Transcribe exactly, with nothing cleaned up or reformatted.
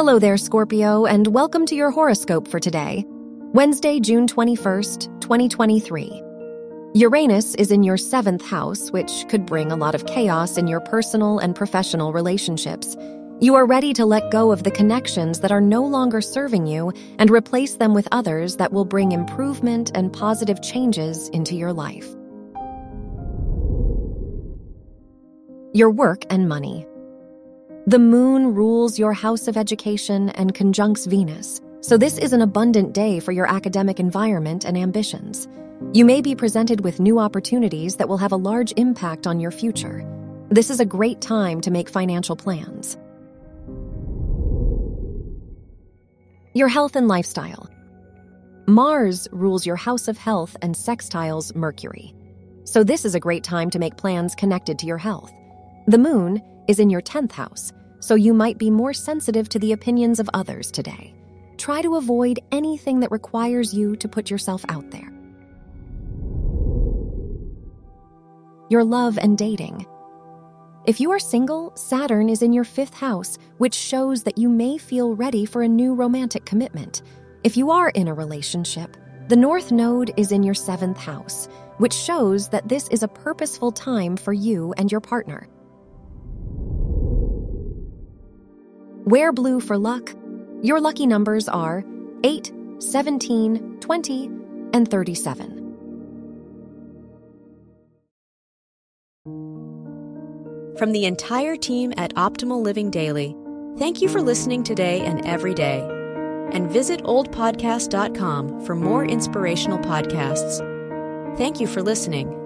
Hello there, Scorpio, and welcome to your horoscope for today, Wednesday, June twenty-first, twenty twenty-three. Uranus is in your seventh house, which could bring a lot of chaos in your personal and professional relationships. You are ready to let go of the connections that are no longer serving you and replace them with others that will bring improvement and positive changes into your life. Your work and money. The moon rules your house of education and conjuncts Venus, so this is an abundant day for your academic environment and ambitions. You may be presented with new opportunities that will have a large impact on your future. This is a great time to make financial plans. Your health and lifestyle. Mars rules your house of health and sextiles Mercury, so this is a great time to make plans connected to your health. The moon is in your tenth house, so you might be more sensitive to the opinions of others today. Try to avoid anything that requires you to put yourself out there. Your love and dating. If you are single, Saturn is in your fifth house, which shows that you may feel ready for a new romantic commitment. If you are in a relationship, the North Node is in your seventh house, which shows that this is a purposeful time for you and your partner. Wear blue for luck. Your lucky numbers are eight, seventeen, twenty, and thirty-seven. From the entire team at Optimal Living Daily, thank you for listening today and every day. And visit old podcast dot com for more inspirational podcasts. Thank you for listening.